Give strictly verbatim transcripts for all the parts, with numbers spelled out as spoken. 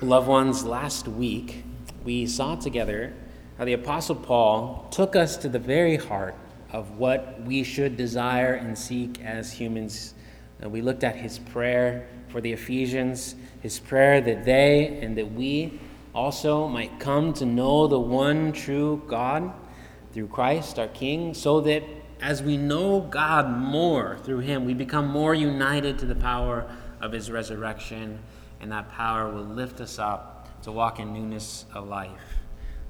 Beloved ones, last week we saw together how the Apostle Paul took us to the very heart of what we should desire and seek as humans. And we looked at his prayer for the Ephesians, his prayer that they and that we also might come to know the one true God through Christ, our King, so that as we know God more through him, we become more united to the power of his resurrection. And that power will lift us up to walk in newness of life.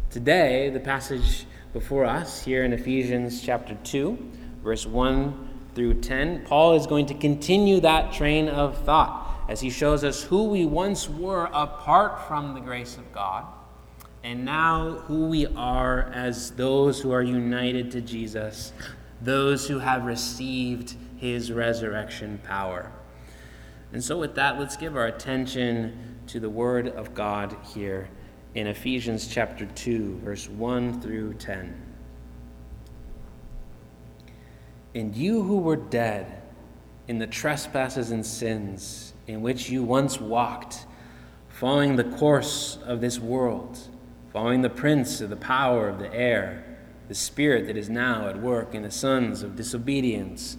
Today, the passage before us here in Ephesians chapter two, verse one through ten, Paul is going to continue that train of thought as he shows us who we once were apart from the grace of God, and now who we are as those who are united to Jesus, those who have received his resurrection power. And so with that, let's give our attention to the Word of God here in Ephesians chapter two, verse one through ten. And you who were dead in the trespasses and sins in which you once walked, following the course of this world, following the prince of the power of the air, the spirit that is now at work in the sons of disobedience,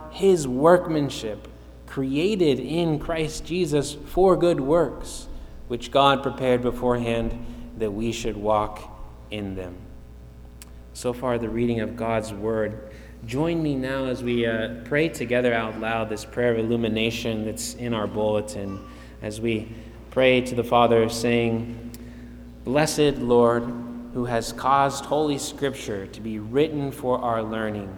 his workmanship, created in Christ Jesus for good works, which God prepared beforehand that we should walk in them. So far, the reading of God's word. Join me now as we uh, pray together out loud this prayer of illumination that's in our bulletin, as we pray to the Father, saying, Blessed Lord, who has caused Holy Scripture to be written for our learning,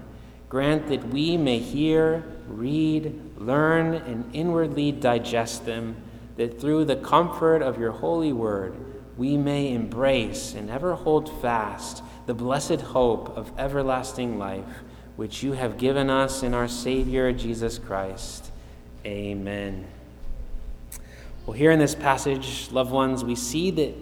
grant that we may hear, read, learn, and inwardly digest them, that through the comfort of your holy word, we may embrace and ever hold fast the blessed hope of everlasting life, which you have given us in our Savior, Jesus Christ. Amen. Well, here in this passage, loved ones, we see that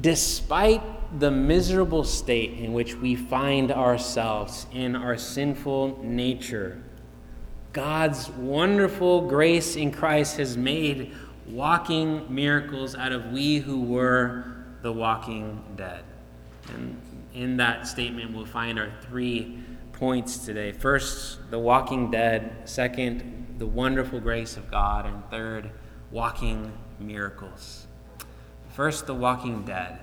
despite the miserable state in which we find ourselves in our sinful nature, God's wonderful grace in Christ has made walking miracles out of we who were the walking dead. And in that statement, we'll find our three points today. First, the walking dead. Second, the wonderful grace of God. And third, walking miracles. First, the walking dead.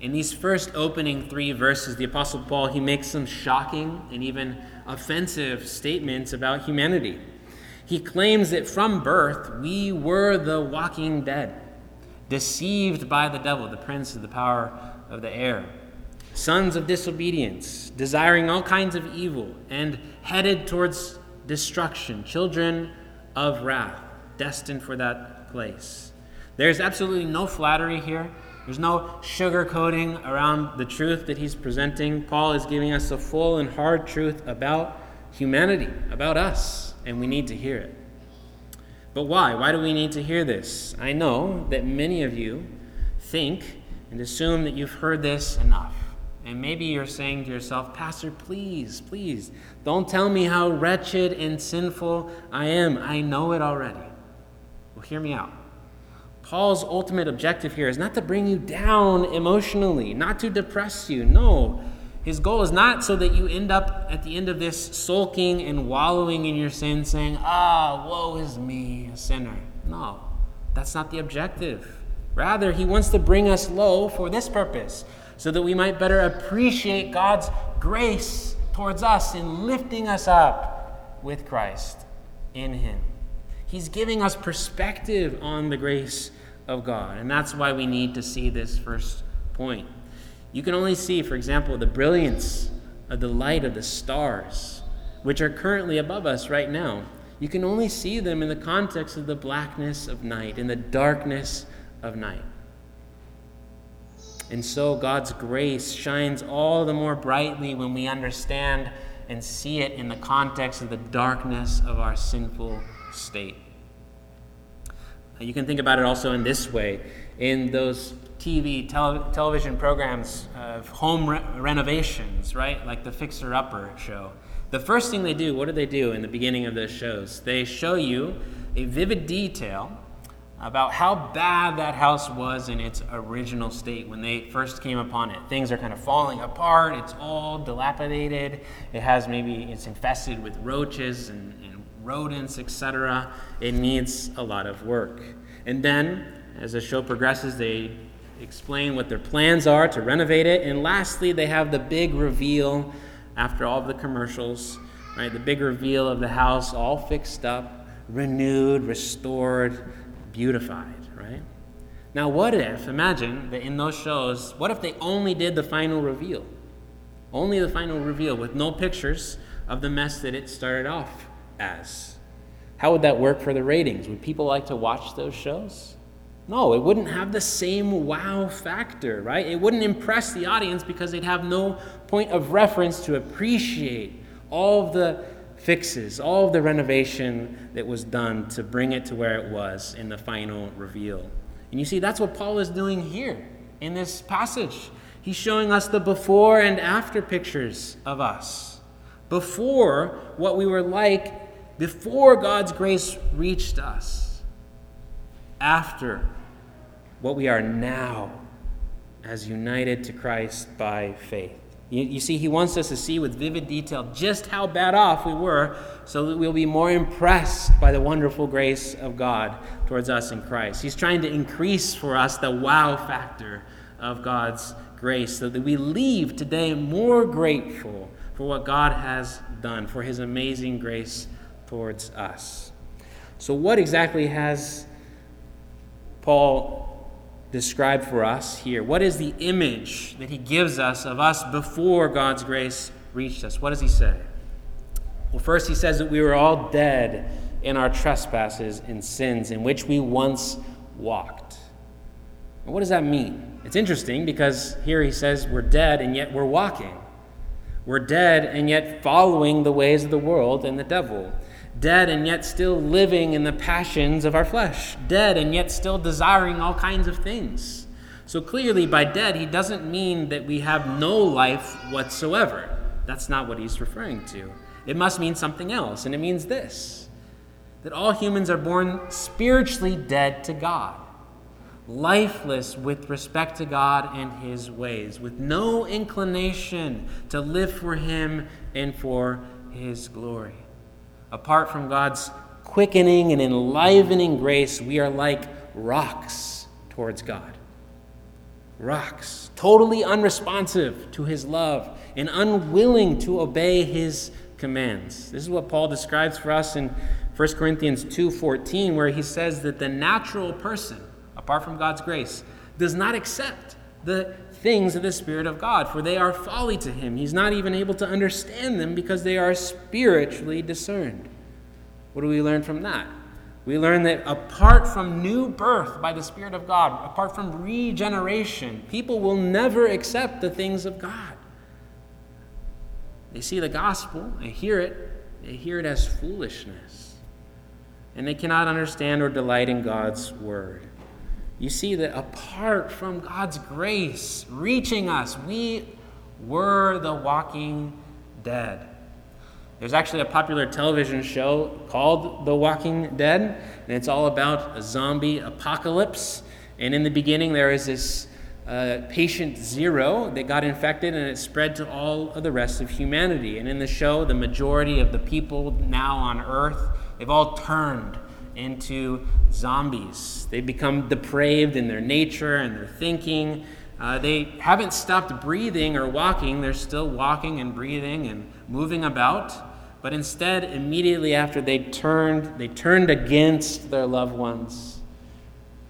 In these first opening three verses, the Apostle Paul, he makes some shocking and even offensive statements about humanity. He claims that from birth, we were the walking dead, deceived by the devil, the prince of the power of the air, sons of disobedience, desiring all kinds of evil, and headed towards destruction, children of wrath, destined for that place. There's absolutely no flattery here. There's no sugarcoating around the truth that he's presenting. Paul is giving us a full and hard truth about humanity, about us, and we need to hear it. But why? Why do we need to hear this? I know that many of you think and assume that you've heard this enough. And maybe you're saying to yourself, Pastor, please, please, don't tell me how wretched and sinful I am. I know it already. Well, hear me out. Paul's ultimate objective here is not to bring you down emotionally, not to depress you. No, his goal is not so that you end up at the end of this sulking and wallowing in your sin, saying, ah, woe is me, a sinner. No, that's not the objective. Rather, he wants to bring us low for this purpose, so that we might better appreciate God's grace towards us in lifting us up with Christ in him. He's giving us perspective on the grace of God, and that's why we need to see this first point. You can only see, for example, the brilliance of the light of the stars, which are currently above us right now. You can only see them in the context of the blackness of night, in the darkness of night. And so God's grace shines all the more brightly when we understand and see it in the context of the darkness of our sinful state. You can think about it also in this way. In those T V, tele- television programs of home re- renovations, right? Like the Fixer Upper show. The first thing they do, what do they do in the beginning of those shows? They show you a vivid detail about how bad that house was in its original state when they first came upon it. Things are kind of falling apart. It's all dilapidated. It has maybe, it's infested with roaches and, and rodents, et cetera. It needs a lot of work. And then, as the show progresses, they explain what their plans are to renovate it. And lastly, they have the big reveal after all of the commercials, right? The big reveal of the house all fixed up, renewed, restored, beautified, right? Now, what if, imagine that in those shows, what if they only did the final reveal? Only the final reveal with no pictures of the mess that it started off as. How would that work for the ratings? Would people like to watch those shows? No, it wouldn't have the same wow factor, right? It wouldn't impress the audience because they'd have no point of reference to appreciate all of the fixes, all of the renovation that was done to bring it to where it was in the final reveal. And you see, that's what Paul is doing here in this passage. He's showing us the before and after pictures of us. Before, what we were like, before God's grace reached us. After, what we are now as united to Christ by faith. You see, he wants us to see with vivid detail just how bad off we were so that we'll be more impressed by the wonderful grace of God towards us in Christ. He's trying to increase for us the wow factor of God's grace so that we leave today more grateful for what God has done, for his amazing grace towards us. So what exactly has Paul described for us here? What is the image that he gives us of us before God's grace reached us? What does he say? Well, first he says that we were all dead in our trespasses and sins in which we once walked. And what does that mean? It's interesting because here he says we're dead and yet we're walking. We're dead and yet following the ways of the world and the devil. Dead and yet still living in the passions of our flesh. Dead and yet still desiring all kinds of things. So clearly by dead, he doesn't mean that we have no life whatsoever. That's not what he's referring to. It must mean something else, and it means this. That all humans are born spiritually dead to God. Lifeless with respect to God and his ways. With no inclination to live for him and for his glory. Apart from God's quickening and enlivening grace, we are like rocks towards God. Rocks, totally unresponsive to his love and unwilling to obey his commands. This is what Paul describes for us in First Corinthians two fourteen, where he says that the natural person, apart from God's grace, does not accept the things of the Spirit of God, for they are folly to him. He's not even able to understand them because they are spiritually discerned. What do we learn from that? We learn that apart from new birth by the Spirit of God, apart from regeneration, people will never accept the things of God. They see the gospel, they hear it, they hear it as foolishness, and they cannot understand or delight in God's word. You see that apart from God's grace reaching us, we were the walking dead. There's actually a popular television show called The Walking Dead, and it's all about a zombie apocalypse. And in the beginning, there is this uh, patient zero that got infected, and it spread to all of the rest of humanity. And in the show, the majority of the people now on Earth, they've all turned into zombies. They become depraved in their nature and their thinking. Uh, they haven't stopped breathing or walking. They're still walking and breathing and moving about. But instead, immediately after they turned, they turned against their loved ones.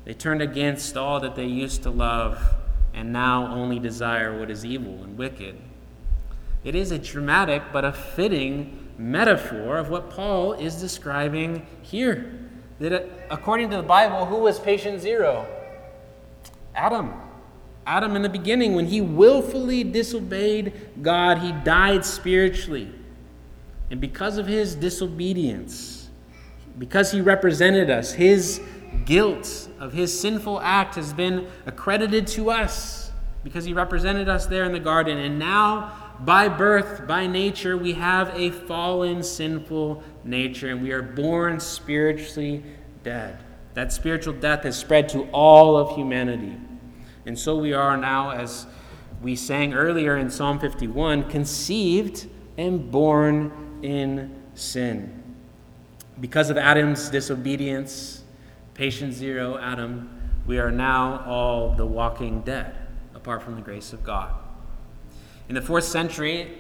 They turned against all that they used to love and now only desire what is evil and wicked. It is a dramatic but a fitting metaphor of what Paul is describing here. That according to the Bible, who was patient zero? Adam. Adam in the beginning, when he willfully disobeyed God, he died spiritually. And because of his disobedience, because he represented us, his guilt of his sinful act has been accredited to us because he represented us there in the garden. And now, by birth, by nature, we have a fallen, sinful nature, and we are born spiritually dead. That spiritual death has spread to all of humanity. And so we are now, as we sang earlier in Psalm fifty-one, conceived and born in sin. Because of Adam's disobedience, patient zero, Adam, we are now all the walking dead, apart from the grace of God. In the fourth century,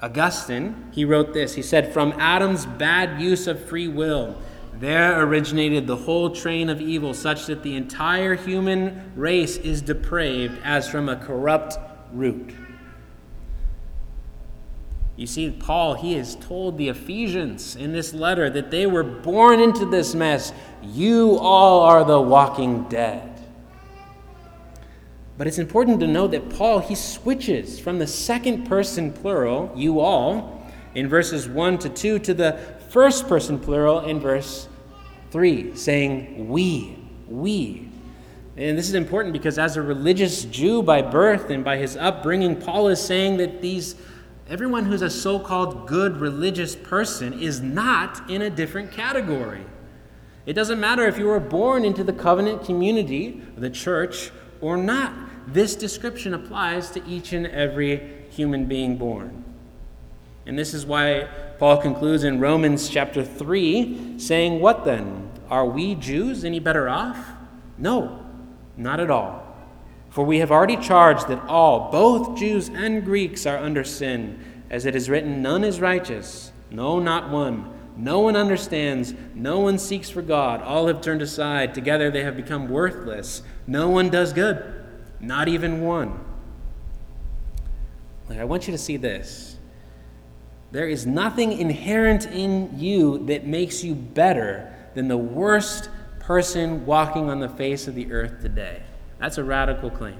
Augustine, he wrote this. He said, "From Adam's bad use of free will, there originated the whole train of evil, such that the entire human race is depraved as from a corrupt root." You see, Paul, he has told the Ephesians in this letter that they were born into this mess. You all are the walking dead. But it's important to note that Paul, he switches from the second person plural, you all, in verses one to two, to the first person plural in verse three, saying we, we. And this is important because as a religious Jew by birth and by his upbringing, Paul is saying that these everyone who's a so-called good religious person is not in a different category. It doesn't matter if you were born into the covenant community, the church, or not. This description applies to each and every human being born. And this is why Paul concludes in Romans chapter three, saying, "What then? Are we Jews any better off? No, not at all. For we have already charged that all, both Jews and Greeks, are under sin. As it is written, none is righteous, no, not one. No one understands, no one seeks for God. All have turned aside, together they have become worthless. No one does good, not even one." Like, I want you to see this. There is nothing inherent in you that makes you better than the worst person walking on the face of the earth today. That's a radical claim.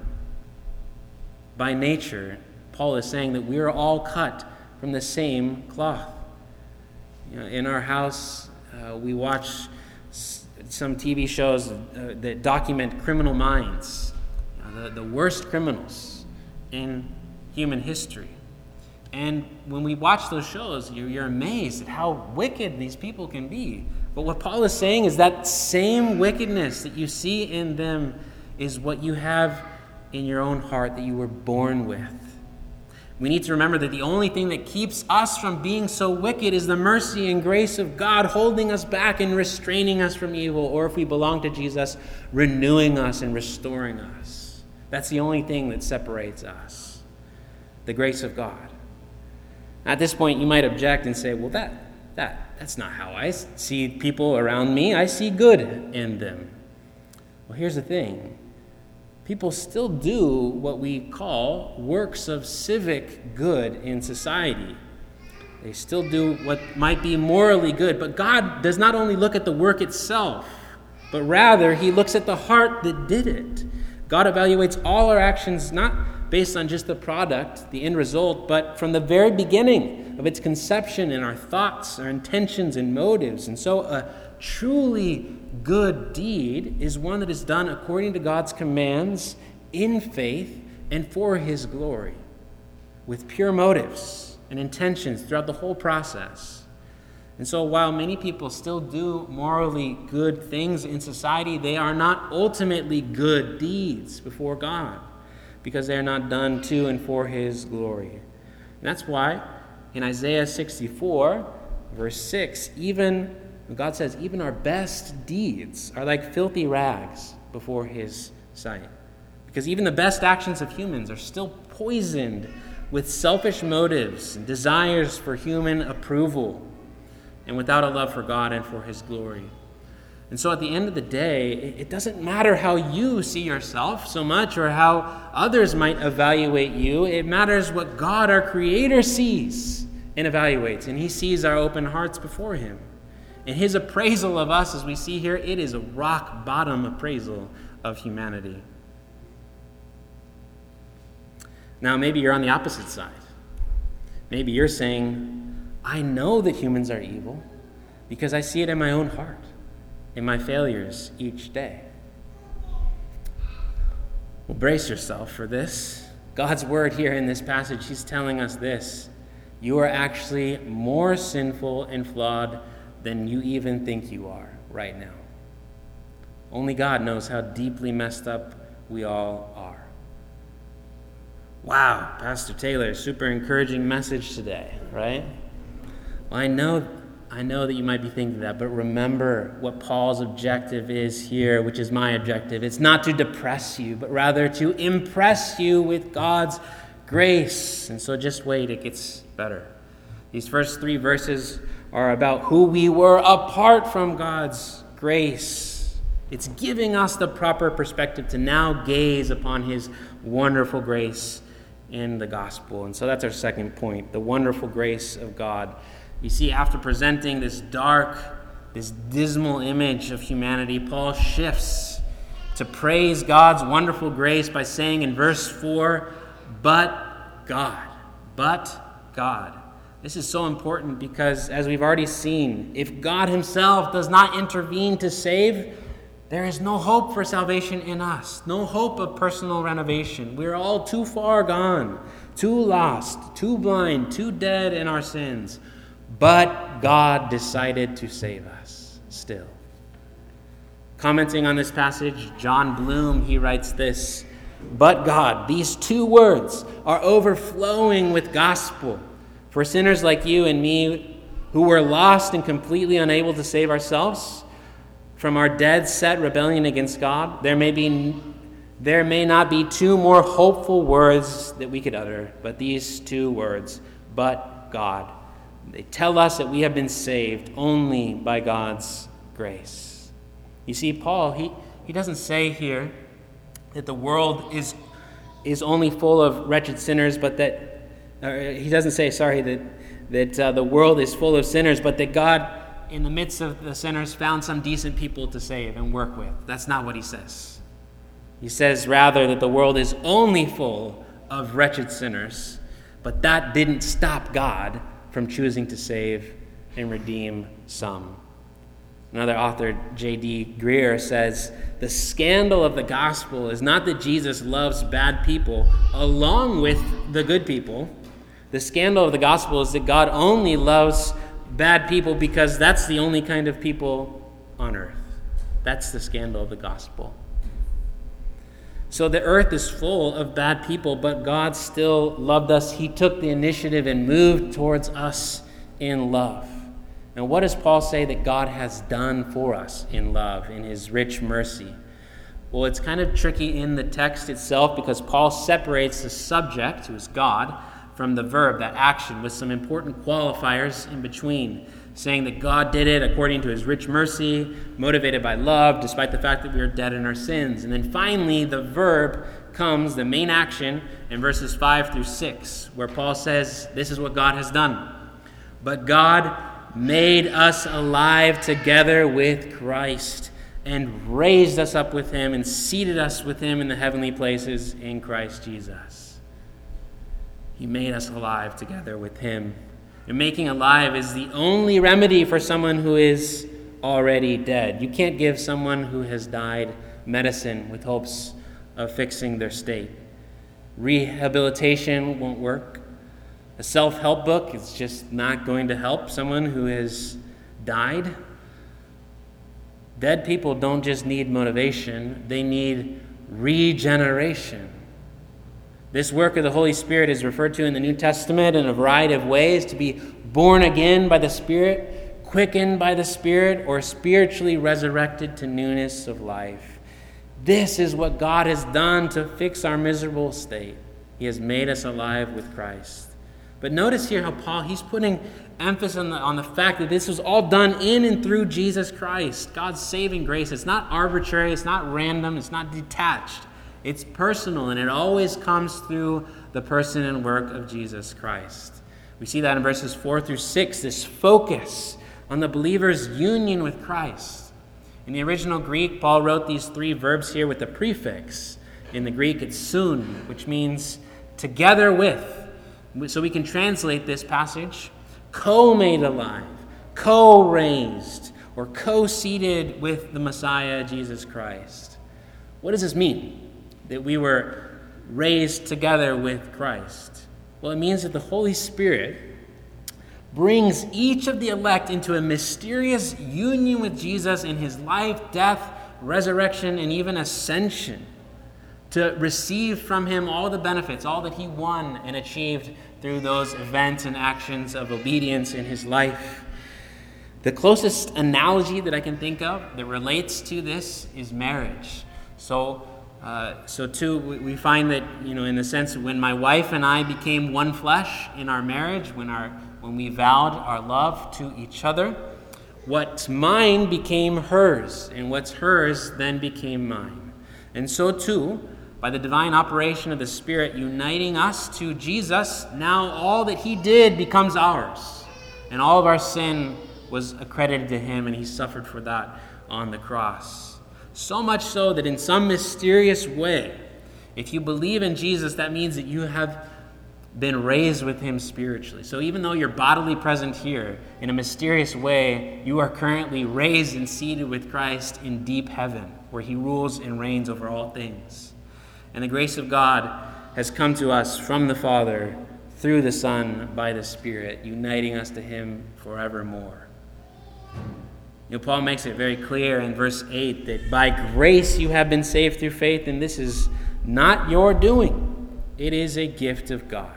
By nature, Paul is saying that we are all cut from the same cloth. You know, in our house, uh, we watch s- some T V shows uh, that document criminal minds, you know, the, the worst criminals in human history. And when we watch those shows, you're, you're amazed at how wicked these people can be. But what Paul is saying is that same wickedness that you see in them is what you have in your own heart that you were born with. We need to remember that the only thing that keeps us from being so wicked is the mercy and grace of God holding us back and restraining us from evil, or if we belong to Jesus, renewing us and restoring us. That's the only thing that separates us, the grace of God. At this point, you might object and say, well, that that that's not how I see people around me. I see good in them. Well, here's the thing. People still do what we call works of civic good in society. They still do what might be morally good, but God does not only look at the work itself, but rather he looks at the heart that did it. God evaluates all our actions not based on just the product, the end result, but from the very beginning of its conception in our thoughts, our intentions, and motives. And so a truly good deed is one that is done according to God's commands, in faith, and for his glory, with pure motives and intentions throughout the whole process. And so while many people still do morally good things in society, they are not ultimately good deeds before God because they are not done to and for his glory. And that's why in Isaiah sixty-four, verse six, even And God says, even our best deeds are like filthy rags before his sight. Because even the best actions of humans are still poisoned with selfish motives and desires for human approval, and without a love for God and for his glory. And so at the end of the day, it doesn't matter how you see yourself so much or how others might evaluate you. It matters what God, our Creator, sees and evaluates. And he sees our open hearts before him. And his appraisal of us, as we see here, it is a rock bottom appraisal of humanity. Now, maybe you're on the opposite side. Maybe you're saying, I know that humans are evil because I see it in my own heart, in my failures each day. Well, brace yourself for this. God's word here in this passage, he's telling us this. You are actually more sinful and flawed than you even think you are right now. Only God knows how deeply messed up we all are. Wow, Pastor Taylor, super encouraging message today, right? Well, I know, I know that you might be thinking that, but remember what Paul's objective is here, which is my objective. It's not to depress you, but rather to impress you with God's grace. And so just wait, it gets better. These first three verses are about who we were apart from God's grace. It's giving us the proper perspective to now gaze upon his wonderful grace in the gospel. And so that's our second point, the wonderful grace of God. You see, after presenting this dark, this dismal image of humanity, Paul shifts to praise God's wonderful grace by saying in verse four, but God, but God. This is so important because, as we've already seen, if God himself does not intervene to save, there is no hope for salvation in us, no hope of personal renovation. We're all too far gone, too lost, too blind, too dead in our sins. But God decided to save us still. Commenting on this passage, John Bloom, he writes this, but God, these two words are overflowing with gospel. For sinners like you and me who were lost and completely unable to save ourselves, from our dead set rebellion against God, there may be, there may not be two more hopeful words that we could utter, but these two words, but God. They tell us that we have been saved only by God's grace. You see, Paul, he, he doesn't say here that the world is, is only full of wretched sinners, but that, or he doesn't say, sorry, that, that uh, the world is full of sinners, but that God, in the midst of the sinners, found some decent people to save and work with. That's not what he says. He says, rather, that the world is only full of wretched sinners, but that didn't stop God from choosing to save and redeem some. Another author, J D Greer, says, the scandal of the gospel is not that Jesus loves bad people along with the good people. The scandal of the gospel is that God only loves bad people because that's the only kind of people on earth. That's the scandal of the gospel. So the earth is full of bad people, but God still loved us. He took the initiative and moved towards us in love. And what does Paul say that God has done for us in love, in his rich mercy? Well, it's kind of tricky in the text itself because Paul separates the subject, who is God, from the verb, that action, with some important qualifiers in between, saying that God did it according to his rich mercy, motivated by love, despite the fact that we are dead in our sins. And then finally, the verb comes, the main action, in verses five through six, where Paul says, this is what God has done. But God made us alive together with Christ and raised us up with him and seated us with him in the heavenly places in Christ Jesus. He made us alive together with him. And making alive is the only remedy for someone who is already dead. You can't give someone who has died medicine with hopes of fixing their state. Rehabilitation won't work. A self-help book is just not going to help someone who has died. Dead people don't just need motivation, they need regeneration. This work of the Holy Spirit is referred to in the New Testament in a variety of ways, to be born again by the Spirit, quickened by the Spirit, or spiritually resurrected to newness of life. This is what God has done to fix our miserable state. He has made us alive with Christ. But notice here how Paul, he's putting emphasis on the, on the fact that this was all done in and through Jesus Christ, God's saving grace. It's not arbitrary, it's not random, it's not detached. It's personal, and it always comes through the person and work of Jesus Christ. We see that in verses four through six, this focus on the believer's union with Christ. In the original Greek, Paul wrote these three verbs here with the prefix. In the Greek, it's soon, which means together with. So we can translate this passage, co-made alive, co-raised, or co-seated with the Messiah, Jesus Christ. What does this mean? That we were raised together with Christ. Well, it means that the Holy Spirit brings each of the elect into a mysterious union with Jesus in his life, death, resurrection, and even ascension, to receive from him all the benefits, all that he won and achieved through those events and actions of obedience in his life. The closest analogy that I can think of that relates to this is marriage. So, uh, so too, we, we find that, you know, in the sense when my wife and I became one flesh in our marriage, when our when we vowed our love to each other, what's mine became hers, and what's hers then became mine. And so too, by the divine operation of the Spirit uniting us to Jesus, now all that he did becomes ours. And all of our sin was accredited to him, and he suffered for that on the cross. So much so that in some mysterious way, if you believe in Jesus, that means that you have been raised with him spiritually. So even though you're bodily present here, in a mysterious way, you are currently raised and seated with Christ in deep heaven, where he rules and reigns over all things. And the grace of God has come to us from the Father through the Son by the Spirit, uniting us to him forevermore. You know, Paul makes it very clear in verse eight that by grace you have been saved through faith, and this is not your doing. It is a gift of God.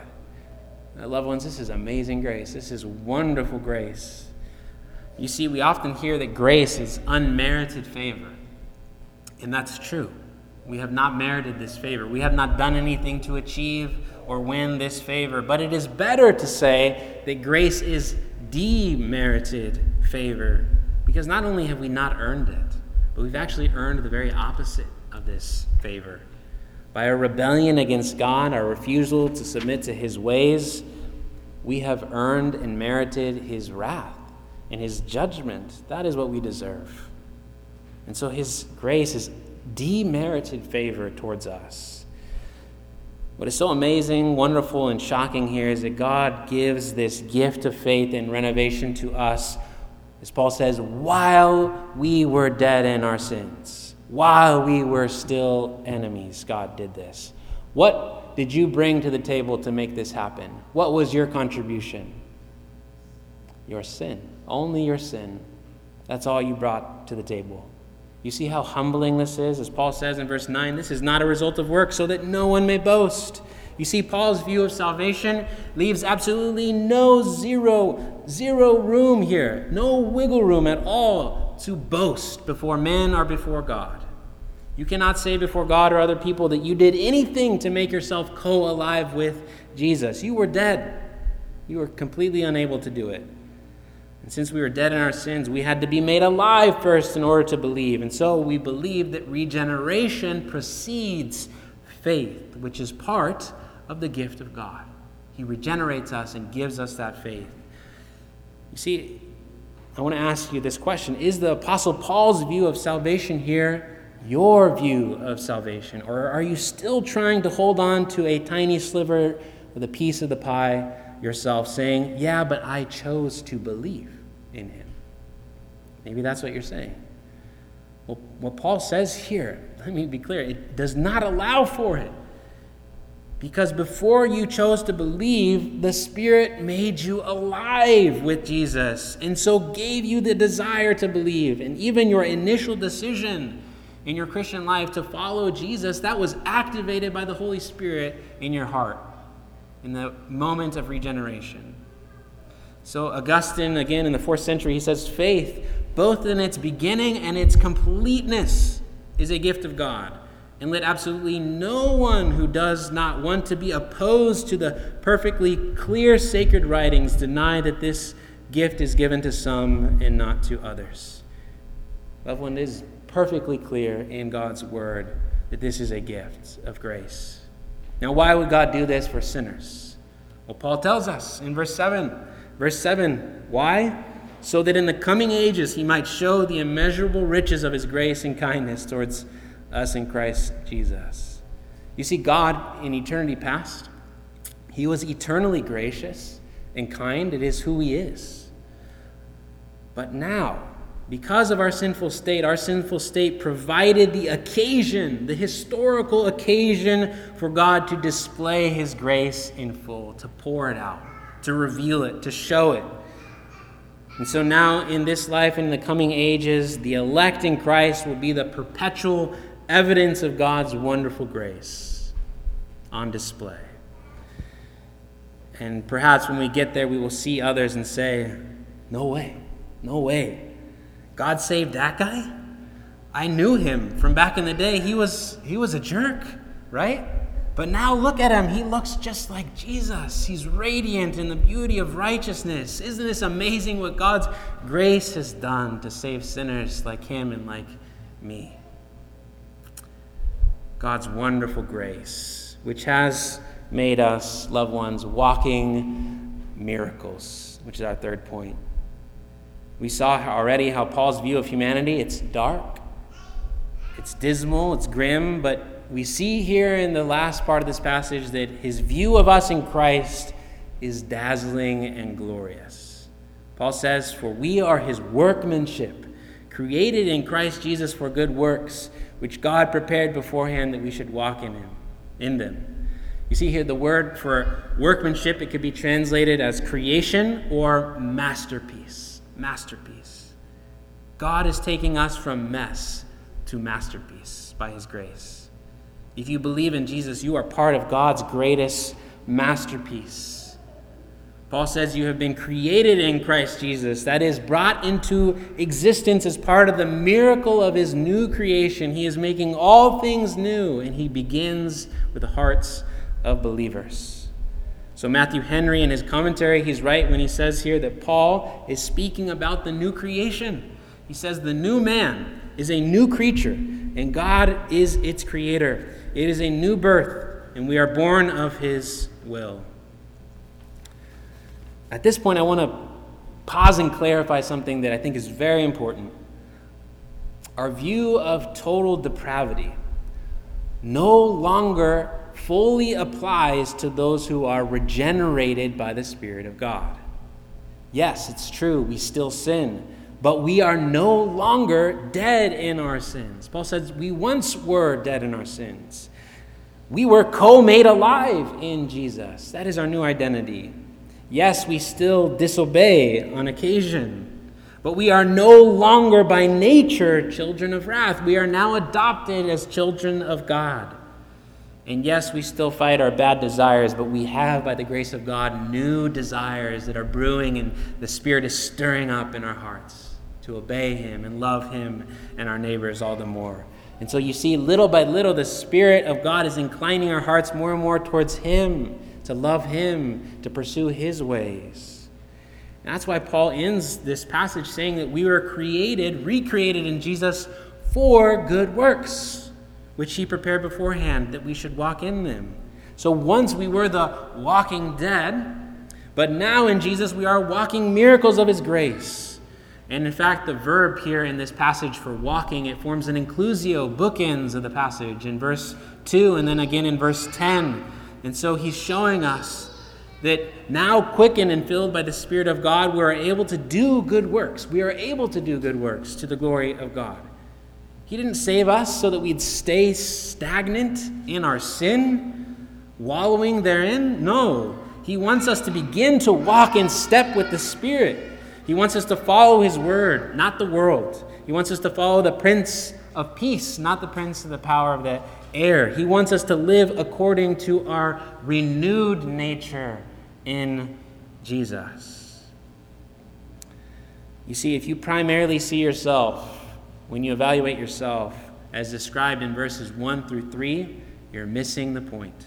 Now, loved ones, this is amazing grace. This is wonderful grace. You see, we often hear that grace is unmerited favor, and that's true. We have not merited this favor. We have not done anything to achieve or win this favor. But it is better to say that grace is demerited favor, because not only have we not earned it, but we've actually earned the very opposite of this favor. By our rebellion against God, our refusal to submit to his ways, we have earned and merited his wrath and his judgment. That is what we deserve. And so his grace is demerited favor towards us. What is so amazing, wonderful, and shocking here is that God gives this gift of faith and renovation to us, as Paul says, while we were dead in our sins, while we were still enemies, God did this. What did you bring to the table to make this happen? What was your contribution? Your sin. Only your sin. That's all you brought to the table. You see how humbling this is? As Paul says in verse nine, this is not a result of work, so that no one may boast. You see, Paul's view of salvation leaves absolutely no zero, zero room here, no wiggle room at all to boast before men or before God. You cannot say before God or other people that you did anything to make yourself co-alive with Jesus. You were dead. You were completely unable to do it. And since we were dead in our sins, we had to be made alive first in order to believe. And so we believe that regeneration precedes faith, which is part of the gift of God. He regenerates us and gives us that faith. You see, I want to ask you this question. Is the Apostle Paul's view of salvation here your view of salvation? Or are you still trying to hold on to a tiny sliver of the piece of the pie yourself, saying, yeah, but I chose to believe in him? Maybe that's what you're saying. Well, what Paul says here, let me be clear, it does not allow for it. Because before you chose to believe, the Spirit made you alive with Jesus, and so gave you the desire to believe. And even your initial decision in your Christian life to follow Jesus, that was activated by the Holy Spirit in your heart in the moment of regeneration. So Augustine, again, in the fourth century, he says, faith, both in its beginning and its completeness, is a gift of God. And let absolutely no one who does not want to be opposed to the perfectly clear sacred writings deny that this gift is given to some and not to others. Loved one, it is perfectly clear in God's word that this is a gift of grace. Now, why would God do this for sinners? Well, Paul tells us in verse seven. Verse seven, why? So that in the coming ages he might show the immeasurable riches of his grace and kindness towards us in Christ Jesus. You see, God in eternity past, he was eternally gracious and kind. It is who he is. But now, because of our sinful state, our sinful state provided the occasion, the historical occasion for God to display his grace in full, to pour it out, to reveal it, to show it. And so now in this life and in the coming ages, the elect in Christ will be the perpetual evidence of God's wonderful grace on display. And perhaps when we get there, we will see others and say, no way, no way. God saved that guy? I knew him from back in the day. He was, he was a jerk, right? But now look at him. He looks just like Jesus. He's radiant in the beauty of righteousness. Isn't this amazing what God's grace has done to save sinners like him and like me? God's wonderful grace, which has made us, loved ones, walking miracles, which is our third point. We saw already how Paul's view of humanity, it's dark, it's dismal, it's grim, but we see here in the last part of this passage that his view of us in Christ is dazzling and glorious. Paul says, for we are his workmanship, created in Christ Jesus for good works, which God prepared beforehand that we should walk in him, in them. You see here the word for workmanship, it could be translated as creation or masterpiece. Masterpiece. God is taking us from mess to masterpiece by his grace. If you believe in Jesus, you are part of God's greatest masterpiece. Paul says you have been created in Christ Jesus. That is, brought into existence as part of the miracle of his new creation. He is making all things new, and he begins with the hearts of believers. So Matthew Henry, in his commentary, he's right when he says here that Paul is speaking about the new creation. He says the new man is a new creature, and God is its creator. It is a new birth, and we are born of his will. At this point, I want to pause and clarify something that I think is very important. Our view of total depravity no longer fully applies to those who are regenerated by the Spirit of God. Yes, it's true, we still sin, but we are no longer dead in our sins. Paul says we once were dead in our sins. We were co-made alive in Jesus. That is our new identity. Yes, we still disobey on occasion, but we are no longer by nature children of wrath. We are now adopted as children of God. And yes, we still fight our bad desires, but we have, by the grace of God, new desires that are brewing, and the Spirit is stirring up in our hearts to obey him and love him and our neighbors all the more. And so you see, little by little, the Spirit of God is inclining our hearts more and more towards him, to love him, to pursue his ways. And that's why Paul ends this passage saying that we were created, recreated in Jesus for good works, which he prepared beforehand that we should walk in them. So once we were the walking dead, but now in Jesus we are walking miracles of his grace. And in fact, the verb here in this passage for walking, it forms an inclusio, bookends of the passage in verse two and then again in verse ten. And so he's showing us that now quickened and filled by the Spirit of God, we are able to do good works. We are able to do good works to the glory of God. He didn't save us so that we'd stay stagnant in our sin, wallowing therein. No, he wants us to begin to walk in step with the Spirit. He wants us to follow his word, not the world. He wants us to follow the Prince of Peace, not the prince of the power of the air. He wants us to live according to our renewed nature in Jesus. You see, if you primarily see yourself, when you evaluate yourself, as described in verses one through three, you're missing the point.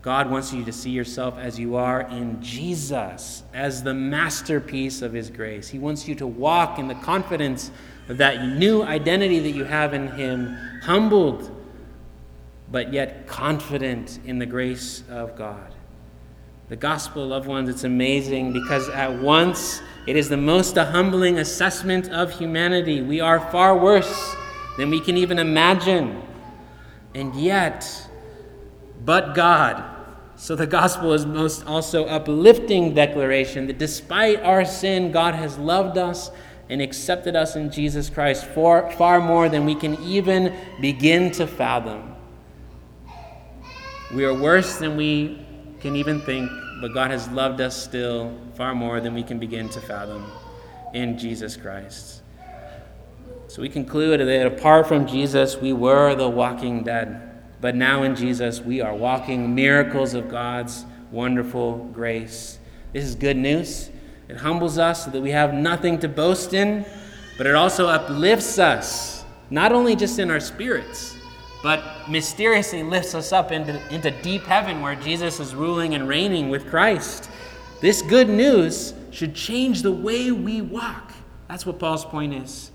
God wants you to see yourself as you are in Jesus, as the masterpiece of his grace. He wants you to walk in the confidence of that new identity that you have in him, humbled, but yet confident in the grace of God. The gospel, loved ones, it's amazing because at once it is the most humbling assessment of humanity. We are far worse than we can even imagine. And yet, but God. So the gospel is most also uplifting declaration that despite our sin, God has loved us and accepted us in Jesus Christ for far more than we can even begin to fathom. We are worse than we can even think, but God has loved us still far more than we can begin to fathom in Jesus Christ. So we conclude that apart from Jesus, we were the walking dead, but now in Jesus, we are walking miracles of God's wonderful grace. This is good news. It humbles us so that we have nothing to boast in, but it also uplifts us, not only just in our spirits, but mysteriously lifts us up into, into deep heaven where Jesus is ruling and reigning with Christ. This good news should change the way we walk. That's what Paul's point is.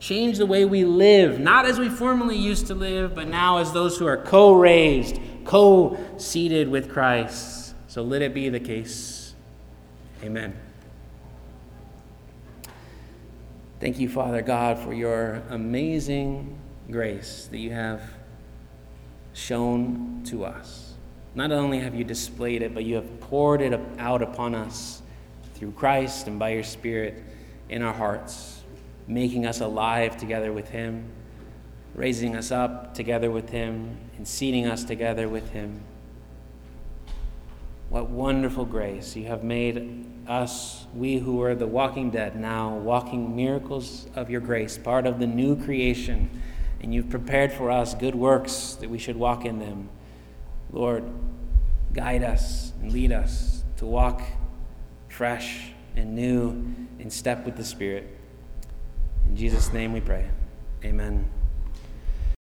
Change the way we live, not as we formerly used to live, but now as those who are co-raised, co-seated with Christ. So let it be the case. Amen. Thank you, Father God, for your amazing grace that you have shown to us. Not only have you displayed it, but you have poured it out upon us through Christ and by your Spirit in our hearts, making us alive together with him, raising us up together with him, and seating us together with him. What wonderful grace you have made us, we who were the walking dead, now walking miracles of your grace, part of the new creation. And you've prepared for us good works that we should walk in them. Lord, guide us and lead us to walk fresh and new in step with the Spirit. In Jesus' name we pray. Amen.